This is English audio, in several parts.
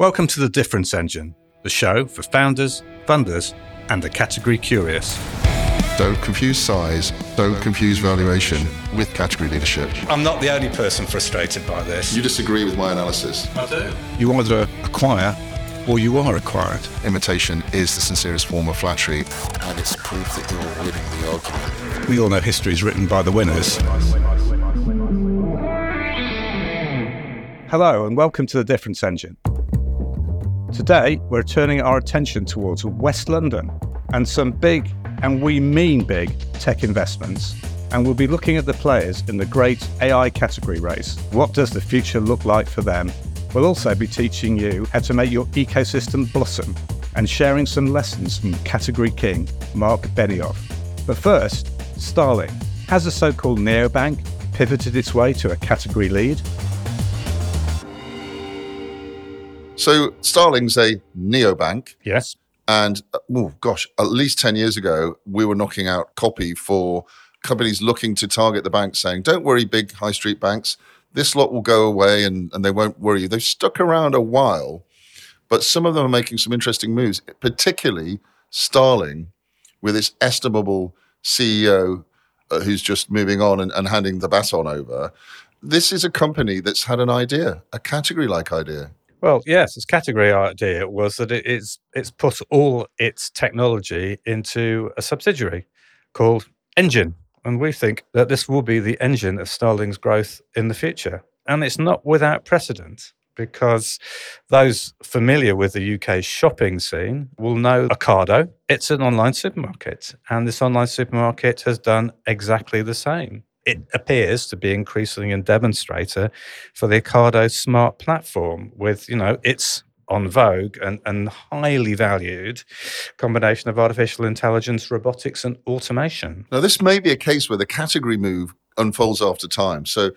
Welcome to The Difference Engine, the show for founders, funders, and the category curious. Don't confuse size, don't confuse valuation with category leadership. I'm not the only person frustrated by this. You disagree with my analysis. I do. You either acquire or you are acquired. Imitation is the sincerest form of flattery, and it's proof that you're winning the argument. We all know history is written by the winners. Hello and welcome to The Difference Engine. Today, we're turning our attention towards West London and some big, and we mean big, tech investments. And we'll be looking at the players in the great AI category race. What does the future look like for them? We'll also be teaching you how to make your ecosystem blossom and sharing some lessons from category king, Mark Benioff. But first, Starling. Has a so-called neobank pivoted its way to a category lead? So Starling's a neobank. Yes. And, at least 10 years ago, we were knocking out copy for companies looking to target the banks, saying, don't worry, big high street banks. This lot will go away and they won't worry you. They've stuck around a while, but some of them are making some interesting moves, particularly Starling with its estimable CEO who's just moving on and handing the baton over. This is a company that's had an idea, a category-like idea. Well, yes, its category idea was that it's put all its technology into a subsidiary called Engine. And we think that this will be the engine of Starling's growth in the future. And it's not without precedent, because those familiar with the UK shopping scene will know Ocado. It's an online supermarket, and this online supermarket has done exactly the same. It appears to be increasingly a demonstrator for the Ocado smart platform with, its on vogue and highly valued combination of artificial intelligence, robotics, and automation. Now, this may be a case where the category move unfolds after time. So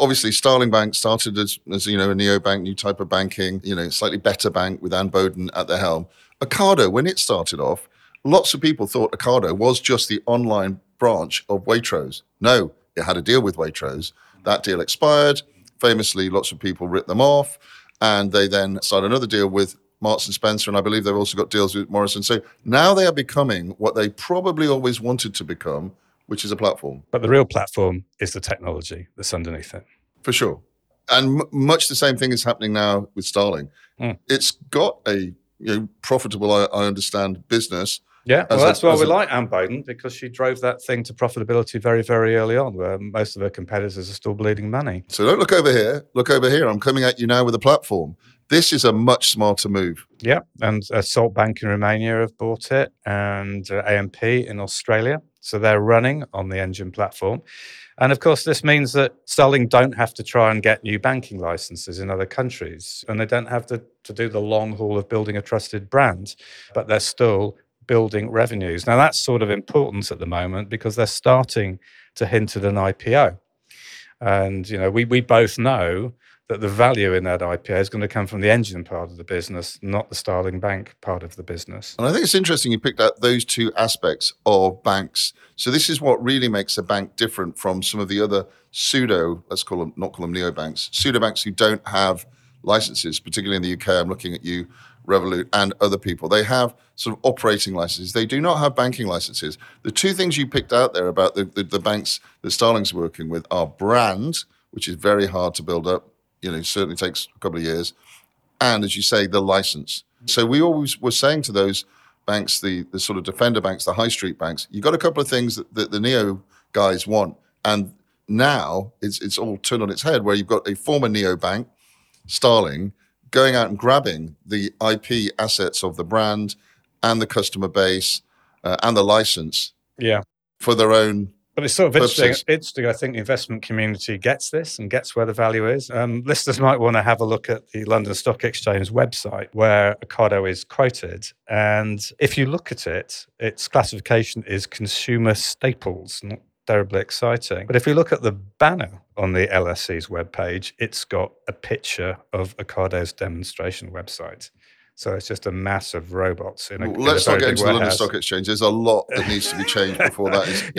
obviously, Starling Bank started as a neobank, new type of banking, slightly better bank with Anne Boden at the helm. Ocado, when it started off, lots of people thought Ocado was just the online branch of Waitrose. No, it had a deal with Waitrose. That deal expired. Famously, lots of people ripped them off, and they then signed another deal with Marks and Spencer, and I believe they've also got deals with Morrison. So now they are becoming what they probably always wanted to become, which is a platform. But the real platform is the technology that's underneath it. For sure. And much the same thing is happening now with Starling. Mm. It's got a profitable, I understand, business. Yeah, that's why we like Anne Boden, because she drove that thing to profitability very, very early on, where most of her competitors are still bleeding money. So don't look over here. Look over here. I'm coming at you now with a platform. This is a much smarter move. Yeah, and Salt Bank in Romania have bought it, and AMP in Australia. So they're running on the Engine platform. And of course, this means that Starling don't have to try and get new banking licenses in other countries, and they don't have to do the long haul of building a trusted brand, but they're still building revenues. Now, that's sort of important at the moment because they're starting to hint at an IPO. And, we both know that the value in that IPO is going to come from the Engine part of the business, not the Starling Bank part of the business. And I think it's interesting you picked out those two aspects of banks. So this is what really makes a bank different from some of the other pseudo banks who don't have licenses, particularly in the UK. I'm looking at you, Revolut, and other people. They have sort of operating licenses. They do not have banking licenses. The two things you picked out there about the banks that Starling's working with are brand, which is very hard to build up, certainly takes a couple of years, and, as you say, the license. So we always were saying to those banks, the sort of defender banks, the high street banks, you've got a couple of things that the neo guys want, and now it's all turned on its head, where you've got a former neo bank, Starling, going out and grabbing the IP assets of the brand and the customer base and the license for their own. But it's sort of interesting. I think the investment community gets this and gets where the value is. Listeners might want to have a look at the London Stock Exchange website where Ocado is quoted. And if you look at it, its classification is consumer staples, not terribly exciting. But if you look at the banner on the LSE's webpage, it's got a picture of Ocado's demonstration website. So it's just a mass of robots. Let's not get into the London Stock Exchange. There's a lot that needs to be changed before that is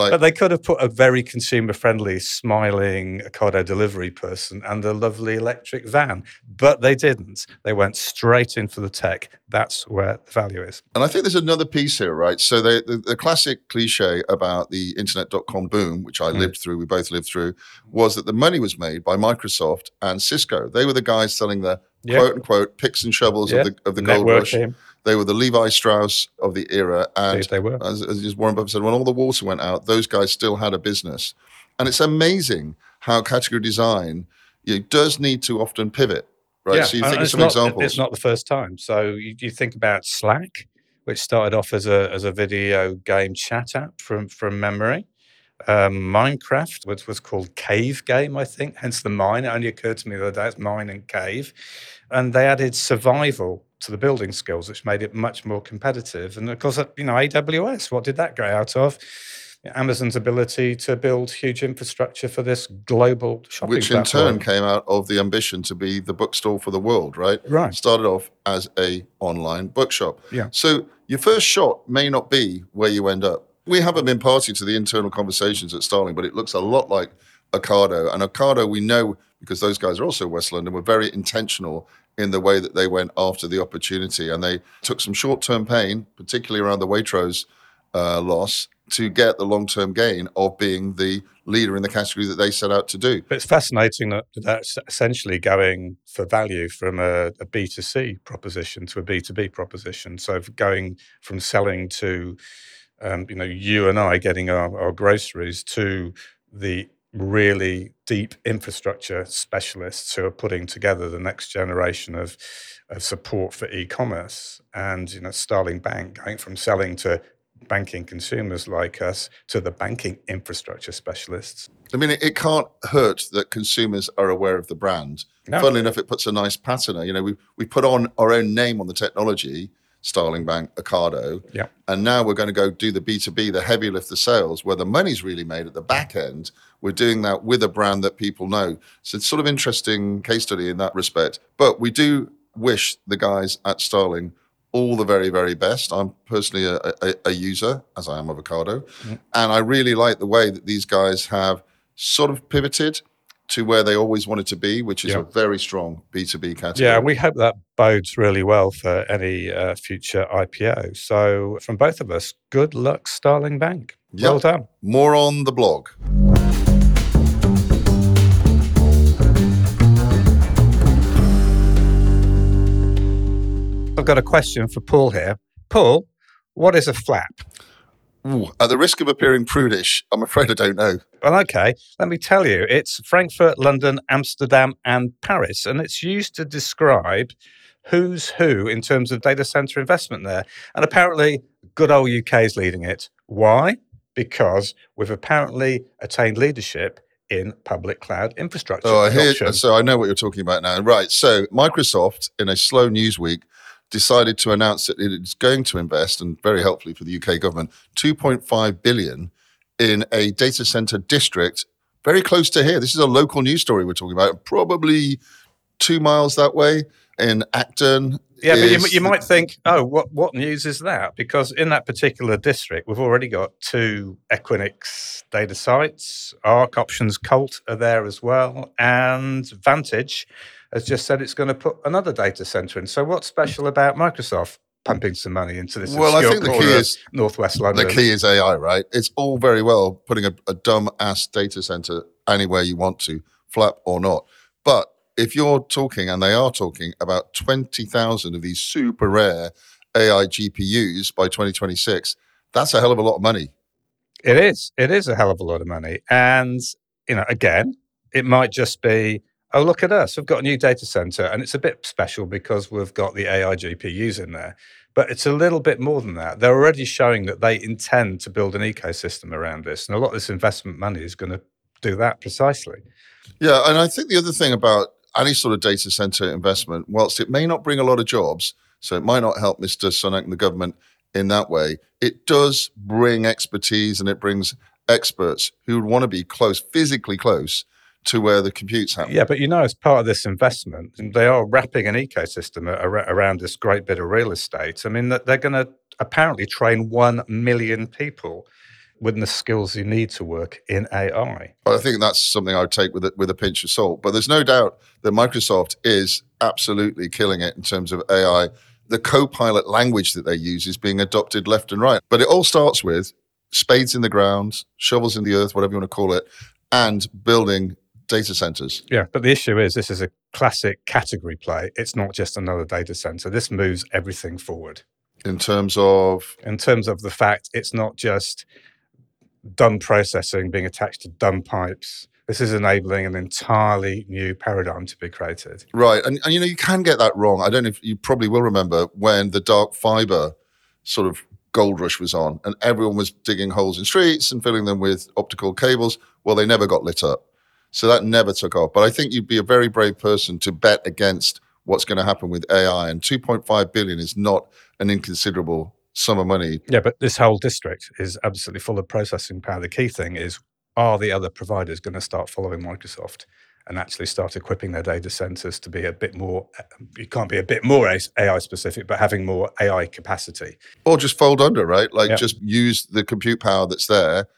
But they could have put a very consumer-friendly, smiling Ocado delivery person and a lovely electric van. But they didn't. They went straight in for the tech. That's where the value is. And I think there's another piece here, right? So the classic cliche about the internet.com boom, which I lived through, we both lived through, was that the money was made by Microsoft and Cisco. They were the guys selling the quote unquote picks and shovels of the gold rush. They were the Levi Strauss of the era, and they were. As Warren Buffett said, when all the water went out, those guys still had a business. And it's amazing how category design does need to often pivot, right? Yeah. So you think of some examples. It's not the first time. So you think about Slack, which started off as a video game chat app from memory. Minecraft, which was called Cave Game, I think, hence the mine. It only occurred to me the other day, it's mine and cave. And they added survival to the building skills, which made it much more competitive. And of course, AWS, what did that go out of? Amazon's ability to build huge infrastructure for this global shopping platform. Which in turn came out of the ambition to be the bookstore for the world, right? Right. Started off as an online bookshop. Yeah. So your first shot may not be where you end up. We haven't been party to the internal conversations at Starling, but it looks a lot like Ocado. And Ocado, we know, because those guys are also West London, were very intentional in the way that they went after the opportunity. And they took some short-term pain, particularly around the Waitrose loss, to get the long-term gain of being the leader in the category that they set out to do. But it's fascinating that that's essentially going for value from a B2C proposition to a B2B proposition. So going from selling to... you and I getting our groceries to the really deep infrastructure specialists who are putting together the next generation of support for e-commerce. And, Starling Bank going from selling to banking consumers like us to the banking infrastructure specialists. It can't hurt that consumers are aware of the brand. No. Funnily enough, it puts a nice patina. We put on our own name on the technology, Starling Bank, Ocado, and now we're going to go do the B2B, the heavy lift, the sales, where the money's really made at the back end. We're doing that with a brand that people know. So it's sort of interesting case study in that respect. But we do wish the guys at Starling all the very, very best. I'm personally a user, as I am of Ocado, and I really like the way that these guys have sort of pivoted to where they always wanted to be, which is a very strong B2B category. Yeah, we hope that bodes really well for any future IPO. So from both of us, good luck, Starling Bank. Yep. Well done. More on the blog. I've got a question for Paul here. Paul, what is a flap? Ooh, at the risk of appearing prudish, I'm afraid I don't know. Well, okay. Let me tell you, it's Frankfurt, London, Amsterdam, and Paris, and it's used to describe who's who in terms of data center investment there. And apparently, good old UK is leading it. Why? Because we've apparently attained leadership in public cloud infrastructure. Oh, so I know what you're talking about now. Right. So Microsoft, in a slow news week, decided to announce that it is going to invest, and very helpfully for the UK government, 2.5 billion in a data center district very close to here. This is a local news story we're talking about, probably 2 miles that way in Acton. Yeah, but you might think, what news is that? Because in that particular district, we've already got 2 Equinix data sites. Arc Options, Colt are there as well. And Vantage has just said it's going to put another data center in. So what's special about Microsoft pumping some money into this? Well, I think the key is Northwest London. The key is AI, right? It's all very well putting a dumb-ass data center anywhere you want to, flap or not. But if you're talking, and they are talking, about 20,000 of these super rare AI GPUs by 2026, that's a hell of a lot of money. It is. It is a hell of a lot of money. And, again, it might just be, oh, look at us. We've got a new data center, and it's a bit special because we've got the AI GPUs in there. But it's a little bit more than that. They're already showing that they intend to build an ecosystem around this, and a lot of this investment money is going to do that precisely. Yeah, and I think the other thing about any sort of data center investment, whilst it may not bring a lot of jobs, so it might not help Mr. Sunak and the government in that way, it does bring expertise, and it brings experts who would want to be close, physically close, to where the compute's happening. Yeah, but as part of this investment, they are wrapping an ecosystem around this great bit of real estate. I mean, they're going to apparently train 1 million people within the skills you need to work in AI. I think that's something I would take with a pinch of salt. But there's no doubt that Microsoft is absolutely killing it in terms of AI. The co-pilot language that they use is being adopted left and right. But it all starts with spades in the ground, shovels in the earth, whatever you want to call it, and building data centers. Yeah, but the issue is this is a classic category play. It's not just another data center. This moves everything forward. In terms of the fact it's not just dumb processing being attached to dumb pipes. This is enabling an entirely new paradigm to be created. Right. And you can get that wrong. I don't know if you probably will remember when the dark fiber sort of gold rush was on and everyone was digging holes in streets and filling them with optical cables. Well, they never got lit up. So that never took off. But I think you'd be a very brave person to bet against what's going to happen with AI. And 2.5 billion is not an inconsiderable sum of money. Yeah, but this whole district is absolutely full of processing power. The key thing is, are the other providers going to start following Microsoft and actually start equipping their data centers to be a bit more, you can't be a bit more AI specific, but having more AI capacity? Or just fold under, right? Just use the compute power that's there,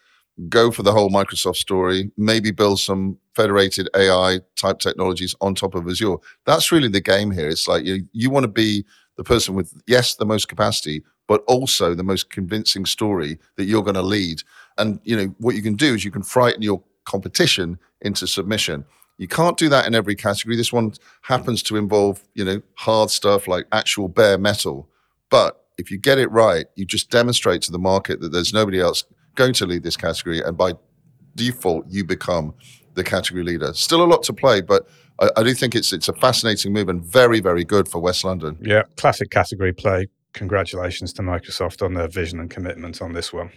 go for the whole Microsoft story, maybe build some federated AI type technologies on top of Azure. That's really the game here. It's like you want to be the person with, yes, the most capacity, but also the most convincing story that you're going to lead. And, what you can do is you can frighten your competition into submission. You can't do that in every category. This one happens to involve, hard stuff like actual bare metal. But if you get it right, you just demonstrate to the market that there's nobody else going to lead this category. And by default, you become the category leader. Still a lot to play, but I do think it's a fascinating move and very, very good for West London. Yeah, classic category play. Congratulations to Microsoft on their vision and commitment on this one.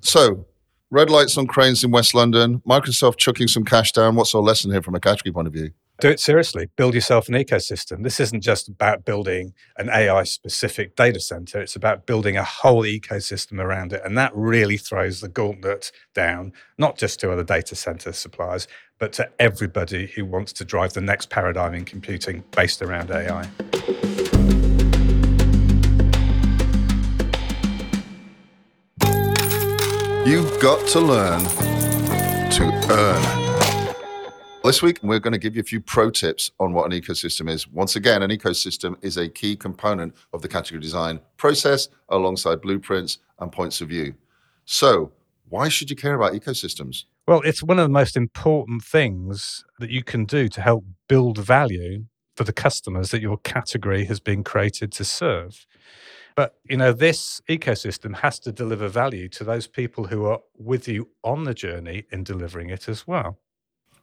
So, red lights on cranes in West London, Microsoft chucking some cash down. What's our lesson here from a category point of view? Do it seriously. Build yourself an ecosystem. This isn't just about building an AI-specific data center. It's about building a whole ecosystem around it. And that really throws the gauntlet down, not just to other data center suppliers, but to everybody who wants to drive the next paradigm in computing based around AI. You've got to learn to earn. This week, we're going to give you a few pro tips on what an ecosystem is. Once again, an ecosystem is a key component of the category design process alongside blueprints and points of view. So, why should you care about ecosystems? Well, it's one of the most important things that you can do to help build value for the customers that your category has been created to serve. But, this ecosystem has to deliver value to those people who are with you on the journey in delivering it as well.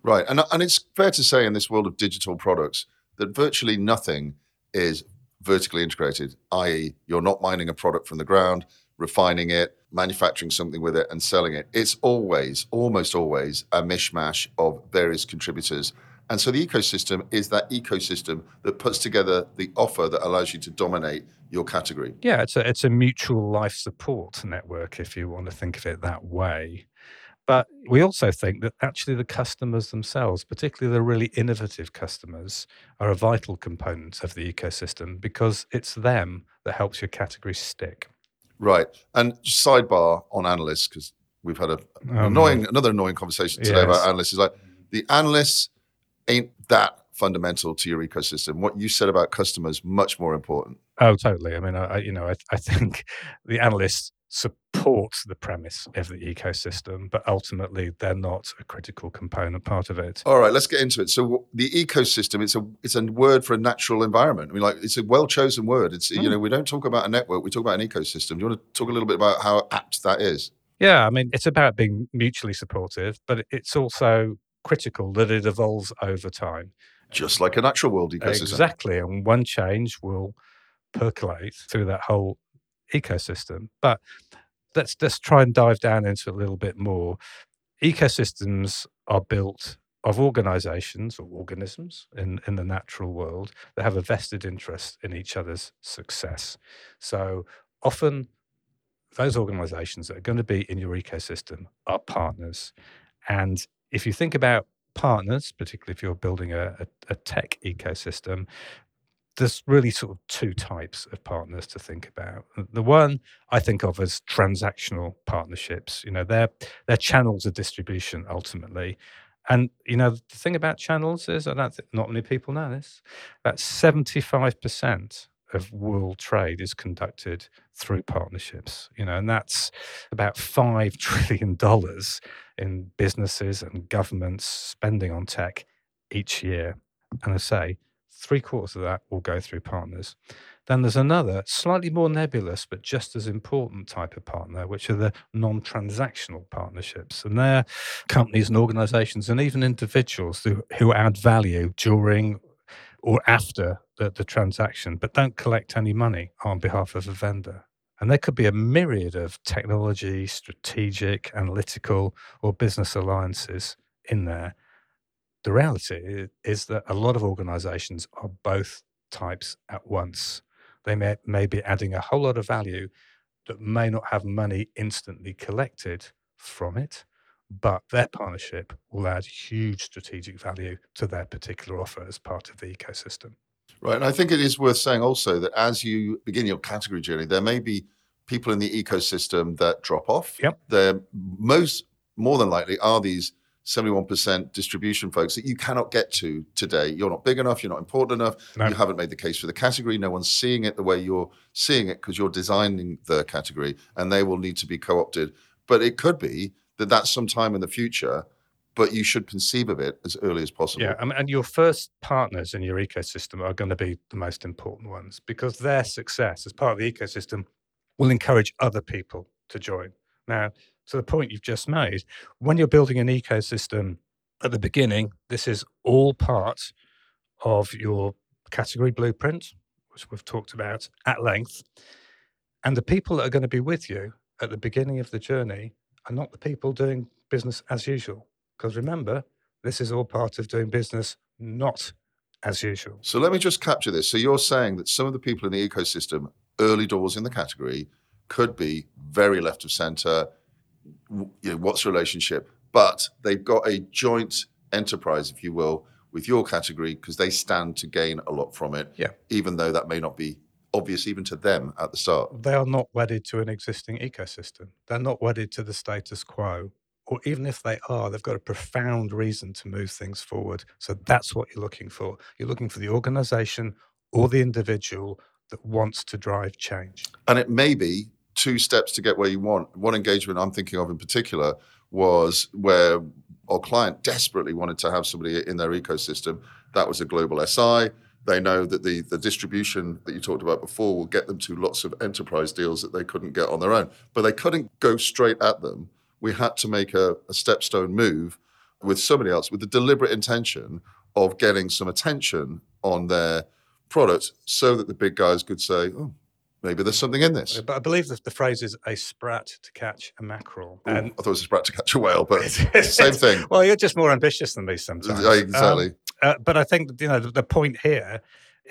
Right. And it's fair to say in this world of digital products that virtually nothing is vertically integrated, i.e. you're not mining a product from the ground, refining it, manufacturing something with it and selling it. It's always, almost always, a mishmash of various contributors. And so the ecosystem is that ecosystem that puts together the offer that allows you to dominate your category. Yeah, it's a mutual life support network, if you want to think of it that way. But we also think that actually the customers themselves, particularly the really innovative customers, are a vital component of the ecosystem because it's them that helps your category stick. Right. And sidebar on analysts, because we've had another annoying conversation today about analysts. It's like the analysts ain't that fundamental to your ecosystem. What you said about customers, much more important. Oh, totally. I mean, I think the analysts support the premise of the ecosystem, but ultimately they're not a critical component part of it. All right, let's get into it. So the ecosystem, it's a word for a natural environment. I mean, it's a well-chosen word. It's, we don't talk about a network, we talk about an ecosystem. Do you want to talk a little bit about how apt that is? Yeah, I mean, it's about being mutually supportive, but it's also critical that it evolves over time. Just like a natural world ecosystem. Exactly, and one change will percolate through that whole ecosystem. But let's just try and dive down into it a little bit more. Ecosystems are built of organizations or organisms in the natural world that have a vested interest in each other's success. So often those organizations that are going to be in your ecosystem are partners. And if you think about partners, particularly if you're building a tech ecosystem, there's really sort of two types of partners to think about. The one I think of as transactional partnerships. You know, they're channels of distribution ultimately. And, you know, the thing about channels is, I don't think not many people know this, that 75% of world trade is conducted through partnerships, you know, and that's about $5 trillion in businesses and governments spending on tech each year. And I say, 3/4 of that will go through partners. Then there's another, slightly more nebulous, but just as important type of partner, which are the non-transactional partnerships. And they're companies and organizations and even individuals who add value during or after the transaction, but don't collect any money on behalf of a vendor. And there could be a myriad of technology, strategic, analytical, or business alliances in there. The reality is that a lot of organizations are both types at once. They may be adding a whole lot of value that may not have money instantly collected from it, but their partnership will add huge strategic value to their particular offer as part of the ecosystem. Right. And I think it is worth saying also that as you begin your category journey, there may be people in the ecosystem that drop off. Yep. They're more than likely are these 71% distribution folks that you cannot get to today. You're not big enough, you're not important enough, no. You haven't made the case for the category, no one's seeing it the way you're seeing it because you're designing the category, and they will need to be co-opted. But it could be that that's sometime in the future, but you should conceive of it as early as possible. Yeah, and your first partners in your ecosystem are going to be the most important ones because their success as part of the ecosystem will encourage other people to join. Now, to the point you've just made, when you're building an ecosystem at the beginning, this is all part of your category blueprint, which we've talked about at length. And the people that are going to be with you at the beginning of the journey are not the people doing business as usual. Because remember, this is all part of doing business not as usual. So let me just capture this. So you're saying that some of the people in the ecosystem, early doors in the category, could be very left of center, you know, what's relationship, but they've got a joint enterprise, if you will, with your category because they stand to gain a lot from it, yeah. Even though that may not be obvious even to them at the start. They are not wedded to an existing ecosystem. They're not wedded to the status quo. Or even if they are, they've got a profound reason to move things forward. So that's what you're looking for. You're looking for the organization or the individual that wants to drive change. And it may be two steps to get where you want. One engagement I'm thinking of in particular was where our client desperately wanted to have somebody in their ecosystem. That was a global SI. They know that the distribution that you talked about before will get them to lots of enterprise deals that they couldn't get on their own. But they couldn't go straight at them. We had to make a stepstone move with somebody else with the deliberate intention of getting some attention on their product so that the big guys could say, oh, maybe there's something in this. But I believe that the phrase is a sprat to catch a mackerel. I thought it was a sprat to catch a whale, but same thing. Well, you're just more ambitious than me sometimes. Exactly. But I think the point here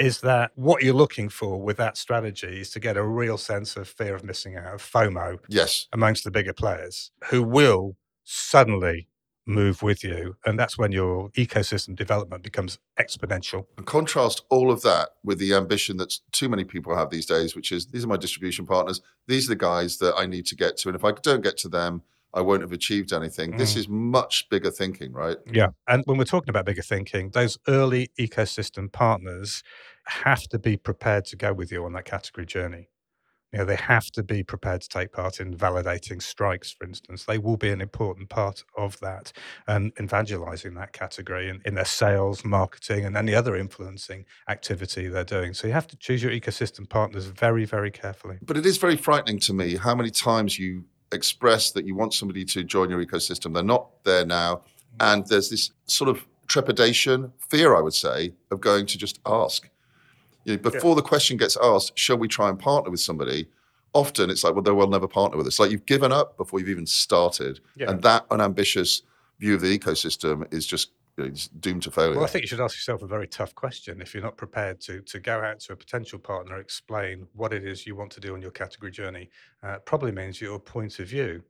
is that what you're looking for with that strategy is to get a real sense of fear of missing out, of FOMO, yes, amongst the bigger players who will suddenly move with you. And that's when your ecosystem development becomes exponential. And contrast all of that with the ambition that too many people have these days, which is, these are my distribution partners. These are the guys that I need to get to. And if I don't get to them, I won't have achieved anything. Mm. This is much bigger thinking, right? Yeah. And when we're talking about bigger thinking, those early ecosystem partners have to be prepared to go with you on that category journey. You know, they have to be prepared to take part in validating strikes, for instance. They will be an important part of that and evangelizing that category in their sales, marketing, and any other influencing activity they're doing. So you have to choose your ecosystem partners very, very carefully. But it is very frightening to me how many times you express that you want somebody to join your ecosystem. They're not there now. And there's this sort of trepidation, fear, I would say, of going to just ask. You know, before The question gets asked, shall we try and partner with somebody? Often it's like, well, they will never partner with us. Like, you've given up before you've even started. Yeah. And that unambitious view of the ecosystem is just, you know, doomed to failure. Well, I think you should ask yourself a very tough question. If you're not prepared to go out to a potential partner, explain what it is you want to do on your category journey, probably means your point of view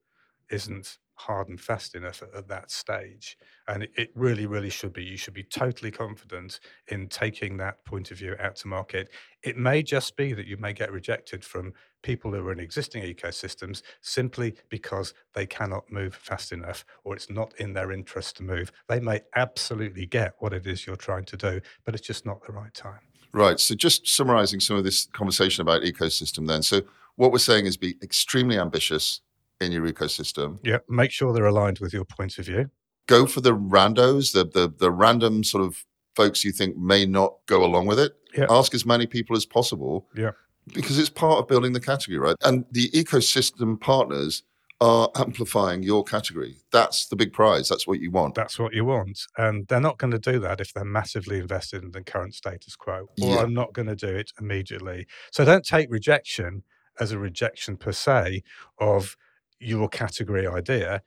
isn't hard and fast enough at that stage. And it really, really should be. You should be totally confident in taking that point of view out to market. It may just be that you may get rejected from people who are in existing ecosystems simply because they cannot move fast enough, or it's not in their interest to move. They may absolutely get what it is you're trying to do, but it's just not the right time. Right. So just summarizing some of this conversation about ecosystem then. So what we're saying is be extremely ambitious in your ecosystem. Yeah, make sure they're aligned with your point of view. Go for the randos, the random sort of folks you think may not go along with it. Yeah. Ask as many people as possible. Yeah. Because it's part of building the category, right? And the ecosystem partners are amplifying your category. That's the big prize. That's what you want. That's what you want. And they're not going to do that if they're massively invested in the current status quo, or I'm not going to do it immediately. So don't take rejection as a rejection per se of your category idea.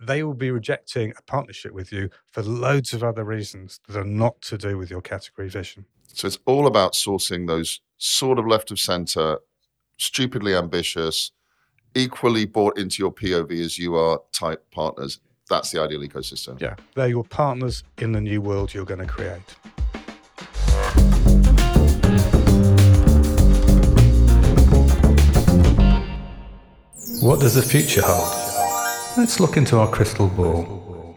They will be rejecting a partnership with you for loads of other reasons that are not to do with your category vision. So it's all about sourcing those sort of left of center, stupidly ambitious, equally bought into your POV as you are type partners. That's the ideal ecosystem. Yeah, they're your partners in the new world you're going to create. What does the future hold? Let's look into our crystal ball.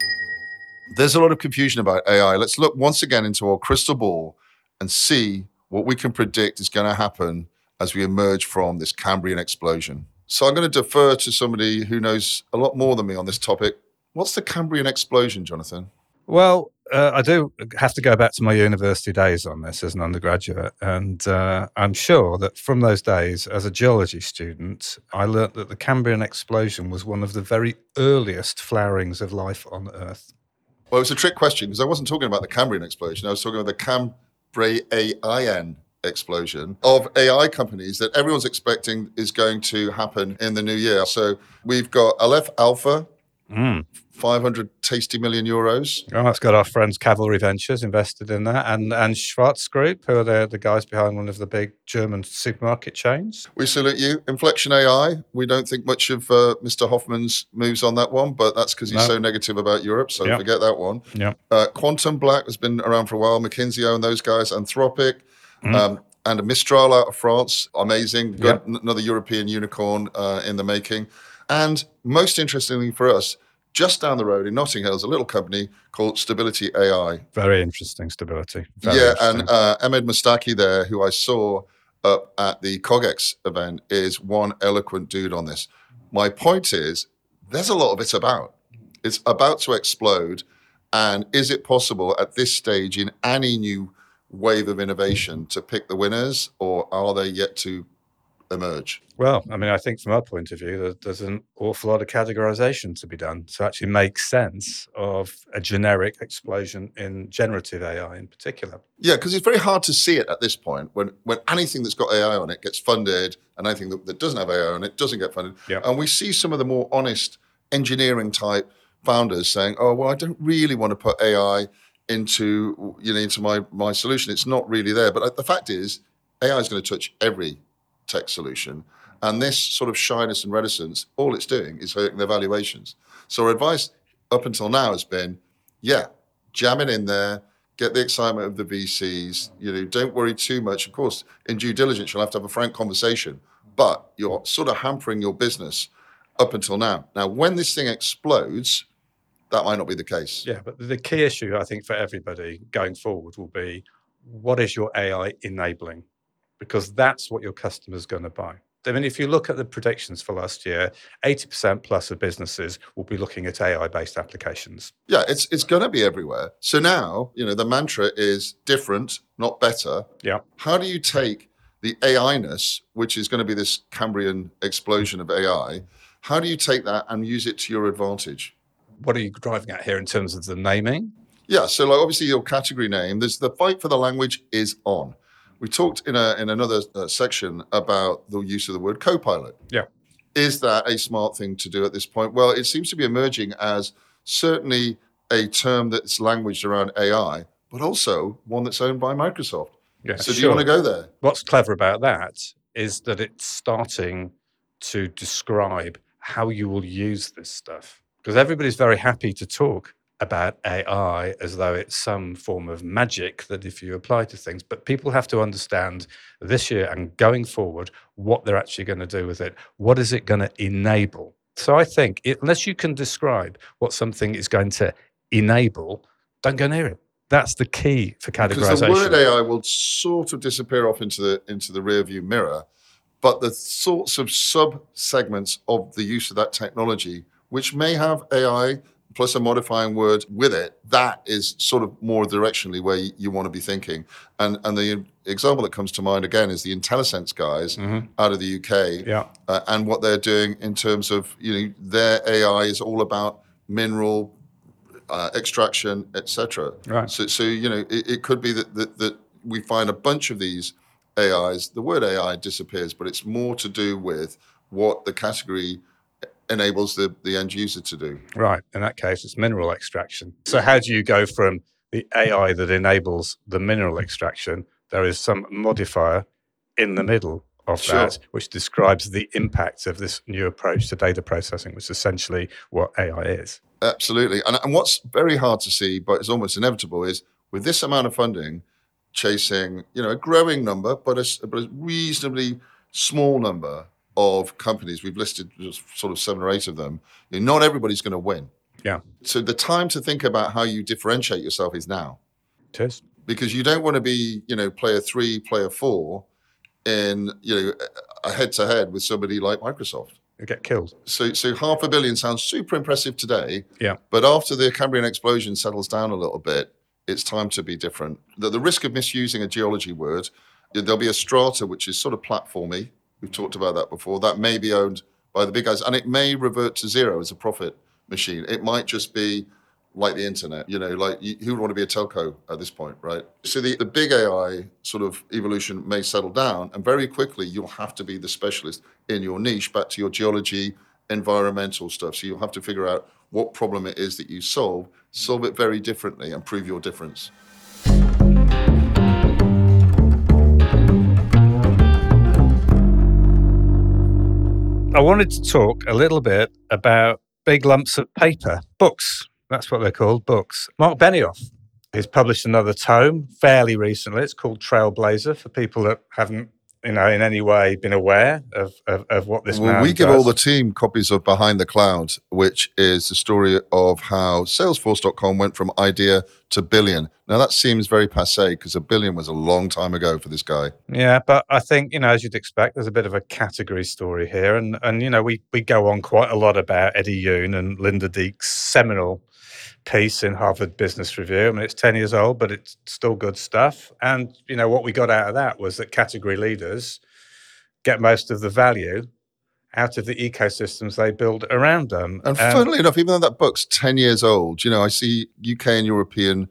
There's a lot of confusion about AI. Let's look once again into our crystal ball and see what we can predict is going to happen as we emerge from this Cambrian explosion. So I'm going to defer to somebody who knows a lot more than me on this topic. What's the Cambrian explosion, Jonathan? Well, I do have to go back to my university days on this as an undergraduate. And I'm sure that from those days, as a geology student, I learnt that the Cambrian explosion was one of the very earliest flowerings of life on Earth. Well, it's a trick question because I wasn't talking about the Cambrian explosion. I was talking about the Cambrian explosion of AI companies that everyone's expecting is going to happen in the new year. So we've got Aleph Alpha, 500 tasty million euros. Oh, that's got our friends Cavalry Ventures invested in that, and Schwarz Group, who are the guys behind one of the big German supermarket chains. We salute you. Inflection AI, we don't think much of Mr. Hoffman's moves on that one, but that's because he's so negative about Europe, so forget that one. Yep. Quantum Black has been around for a while. McKinsey owned those guys. Anthropic, and a Mistral out of France. Amazing. Good. Yep. Another European unicorn in the making. And most interestingly for us, just down the road in Notting Hill is a little company called Stability AI. Very interesting, Stability. Very interesting. And Ahmed Mustaki there, who I saw up at the COGEX event, is one eloquent dude on this. My point is, there's a lot of it about. It's about to explode, and is it possible at this stage in any new wave of innovation to pick the winners, or are they yet to emerge? Well, I mean, I think from our point of view, there's an awful lot of categorization to be done to actually make sense of a generic explosion in generative AI in particular. Yeah, because it's very hard to see it at this point when anything that's got AI on it gets funded and anything that doesn't have AI on it doesn't get funded. Yep. And we see some of the more honest engineering type founders saying, oh, well, I don't really want to put AI into my solution. It's not really there. But the fact is, AI is going to touch every tech solution. And this sort of shyness and reticence, all it's doing is hurting their valuations. So our advice up until now has been, jam it in there, get the excitement of the VCs, don't worry too much. Of course, in due diligence, you'll have to have a frank conversation, but you're sort of hampering your business up until now. Now, when this thing explodes, that might not be the case. Yeah, but the key issue, I think, for everybody going forward will be, what is your AI enabling? Because that's what your customer's going to buy. I mean, if you look at the predictions for last year, 80% plus of businesses will be looking at AI-based applications. Yeah, it's going to be everywhere. So now, the mantra is different, not better. Yeah. How do you take the AI-ness, which is going to be this Cambrian explosion of AI, how do you take that and use it to your advantage? What are you driving at here in terms of the naming? Yeah, so obviously your category name, there's the fight for the language is on. We talked in another section about the use of the word co-pilot. Yeah. Is that a smart thing to do at this point? Well, it seems to be emerging as certainly a term that's languaged around AI, but also one that's owned by Microsoft. Yeah, so do you want to go there? What's clever about that is that it's starting to describe how you will use this stuff. because everybody's very happy to talk about AI as though it's some form of magic that if you apply to things, but people have to understand this year and going forward what they're actually going to do with it. What is it going to enable? So I think unless you can describe what something is going to enable, don't go near it. That's the key for categorization. Because the word AI will sort of disappear off into the rearview mirror, but the sorts of sub-segments of the use of that technology, which may have AI plus a modifying word with it, that is sort of more directionally where you want to be thinking. And the example that comes to mind, again, is the IntelliSense guys out of the UK and what they're doing in terms of, their AI is all about mineral extraction, etc. Right. So it could be that we find a bunch of these AIs. The word AI disappears, but it's more to do with what the category enables the end user to do. Right. In that case, it's mineral extraction. So how do you go from the AI that enables the mineral extraction? There is some modifier in the middle of that, which describes the impact of this new approach to data processing, which is essentially what AI is. Absolutely. And what's very hard to see, but it's almost inevitable, is with this amount of funding chasing, a growing number, but a reasonably small number of companies. We've listed just sort of 7 or 8 of them. Not everybody's going to win. Yeah. So the time to think about how you differentiate yourself is now. It is. Because you don't want to be, player 3, player 4 in, a head-to-head with somebody like Microsoft. Get killed. So $500 million sounds super impressive today. Yeah. But after the Cambrian explosion settles down a little bit, it's time to be different. The risk of misusing a geology word, there'll be a strata which is sort of platformy. We've talked about that before. That may be owned by the big guys, and it may revert to zero as a profit machine. It might just be like the internet. Who would want to be a telco at this point, right? So the big AI sort of evolution may settle down, and very quickly you'll have to be the specialist in your niche, back to your geology, environmental stuff. So you'll have to figure out what problem it is that you solve it very differently, and prove your difference. I wanted to talk a little bit about big lumps of paper, books. That's what they're called, books. Mark Benioff has published another tome fairly recently. It's called Trailblazer, for people that haven't, in any way been aware of what this man does. We give all the team copies of Behind the Cloud, which is the story of how Salesforce.com went from idea to billion. Now, that seems very passé because a billion was a long time ago for this guy. Yeah, but I think, as you'd expect, there's a bit of a category story here. And we go on quite a lot about Eddie Yoon and Linda Deek's seminal piece in Harvard Business Review. I mean, it's 10 years old, but it's still good stuff. And, what we got out of that was that category leaders get most of the value out of the ecosystems they build around them. And funnily enough, even though that book's 10 years old, I see UK and European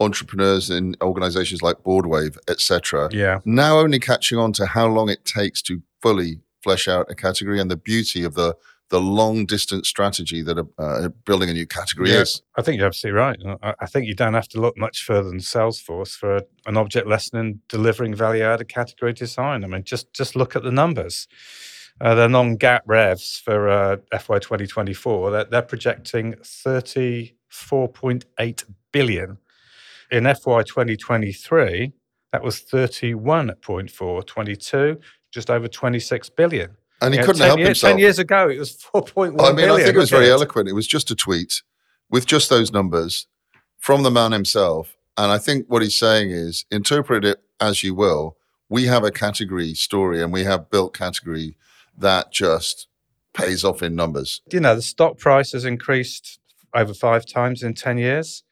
entrepreneurs in organizations like Boardwave, etc. Yeah. Now only catching on to how long it takes to fully flesh out a category and the beauty of the long-distance strategy that building a new category is. I think you're absolutely right. I think you don't have to look much further than Salesforce for an object lesson in delivering value-added category design. I mean, just look at the numbers. The non-GAAP revs for FY 2024, they're projecting 34.8 billion. In FY 2023, that was 31.4, 22, just over 26 billion. And he couldn't help himself. 10 years ago, it was 4.1 billion. I mean, I think it was very eloquent. It was just a tweet with just those numbers from the man himself. And I think what he's saying is, interpret it as you will. We have a category story and we have built category that just pays off in numbers. The stock price has increased over 5 times in 10 years.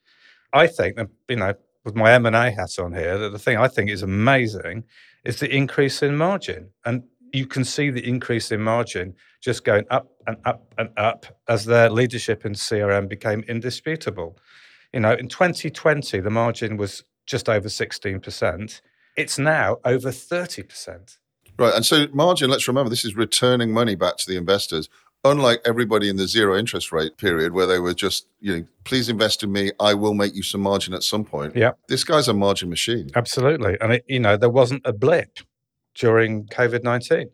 I think, with my M&A hat on here, that the thing I think is amazing is the increase in margin. And you can see the increase in margin just going up and up and up as their leadership in CRM became indisputable. In 2020, the margin was just over 16%. It's now over 30%. Right, and so margin, let's remember, this is returning money back to the investors. Unlike everybody in the zero interest rate period where they were just, please invest in me, I will make you some margin at some point. Yeah. This guy's a margin machine. Absolutely. And, there wasn't a blip during COVID-19.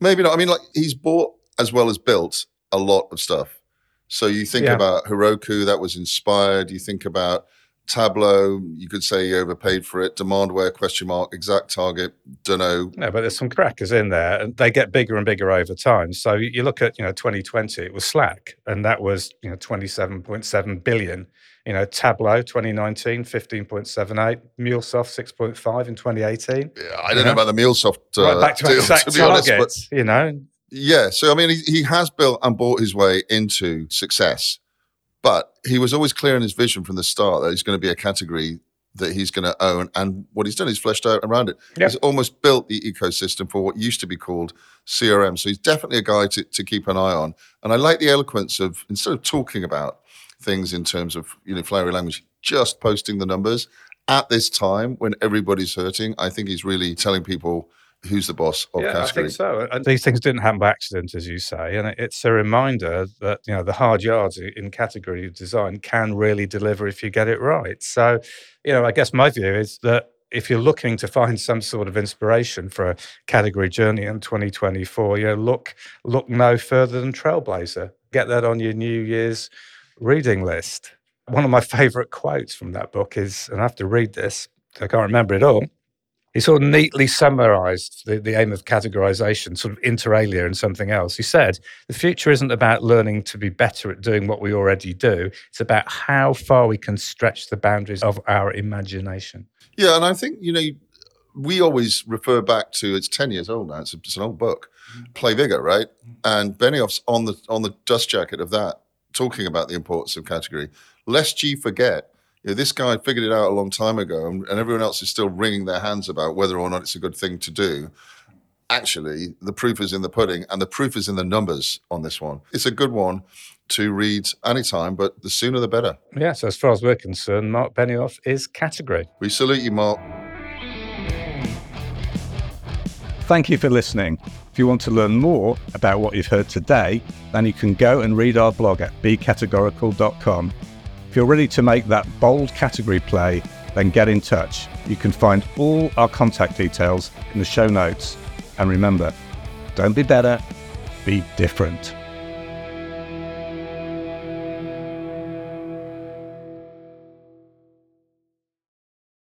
Maybe not. He's bought as well as built a lot of stuff. So you think about Heroku, that was inspired. You think about Tableau, you could say you overpaid for it. Demandware, question mark, exact target, don't know. No, but there's some crackers in there, and they get bigger and bigger over time. So you look at, 2020, it was Slack, and that was, 27.7 billion. Tableau, 2019, 15.78, MuleSoft, 6.5 in 2018. Yeah, I don't know about the MuleSoft right back to deal, exact to be target, honest, but, Yeah, so, he has built and bought his way into success. But he was always clear in his vision from the start that he's going to be a category that he's going to own. And what he's done is fleshed out around it. Yep. He's almost built the ecosystem for what used to be called CRM. So he's definitely a guy to keep an eye on. And I like the eloquence of, instead of talking about things in terms of flowery language, just posting the numbers at this time when everybody's hurting. I think he's really telling people who's the boss of category. I think so. And these things didn't happen by accident, as you say. And it's a reminder that, the hard yards in category design can really deliver if you get it right. So, I guess my view is that if you're looking to find some sort of inspiration for a category journey in 2024, look no further than Trailblazer. Get that on your New Year's reading list. One of my favorite quotes from that book is, and I have to read this, I can't remember it all. He sort of neatly summarized the aim of categorization, sort of inter alia and something else. He said, the future isn't about learning to be better at doing what we already do. It's about how far we can stretch the boundaries of our imagination. Yeah, and I think, we always refer back to, it's 10 years old now, it's an old book, Play Bigger, right? And Benioff's on the dust jacket of that, talking about the importance of category. Lest you forget, this guy figured it out a long time ago, and everyone else is still wringing their hands about whether or not it's a good thing to do. Actually, the proof is in the pudding, and the proof is in the numbers on this one. It's a good one to read anytime, but the sooner the better. Yeah, so as far as we're concerned, Mark Benioff is category. We salute you, Mark. Thank you for listening. If you want to learn more about what you've heard today, then you can go and read our blog at becategorical.com. If you're ready to make that bold category play, then get in touch. You can find all our contact details in the show notes. And remember, don't be better, be different.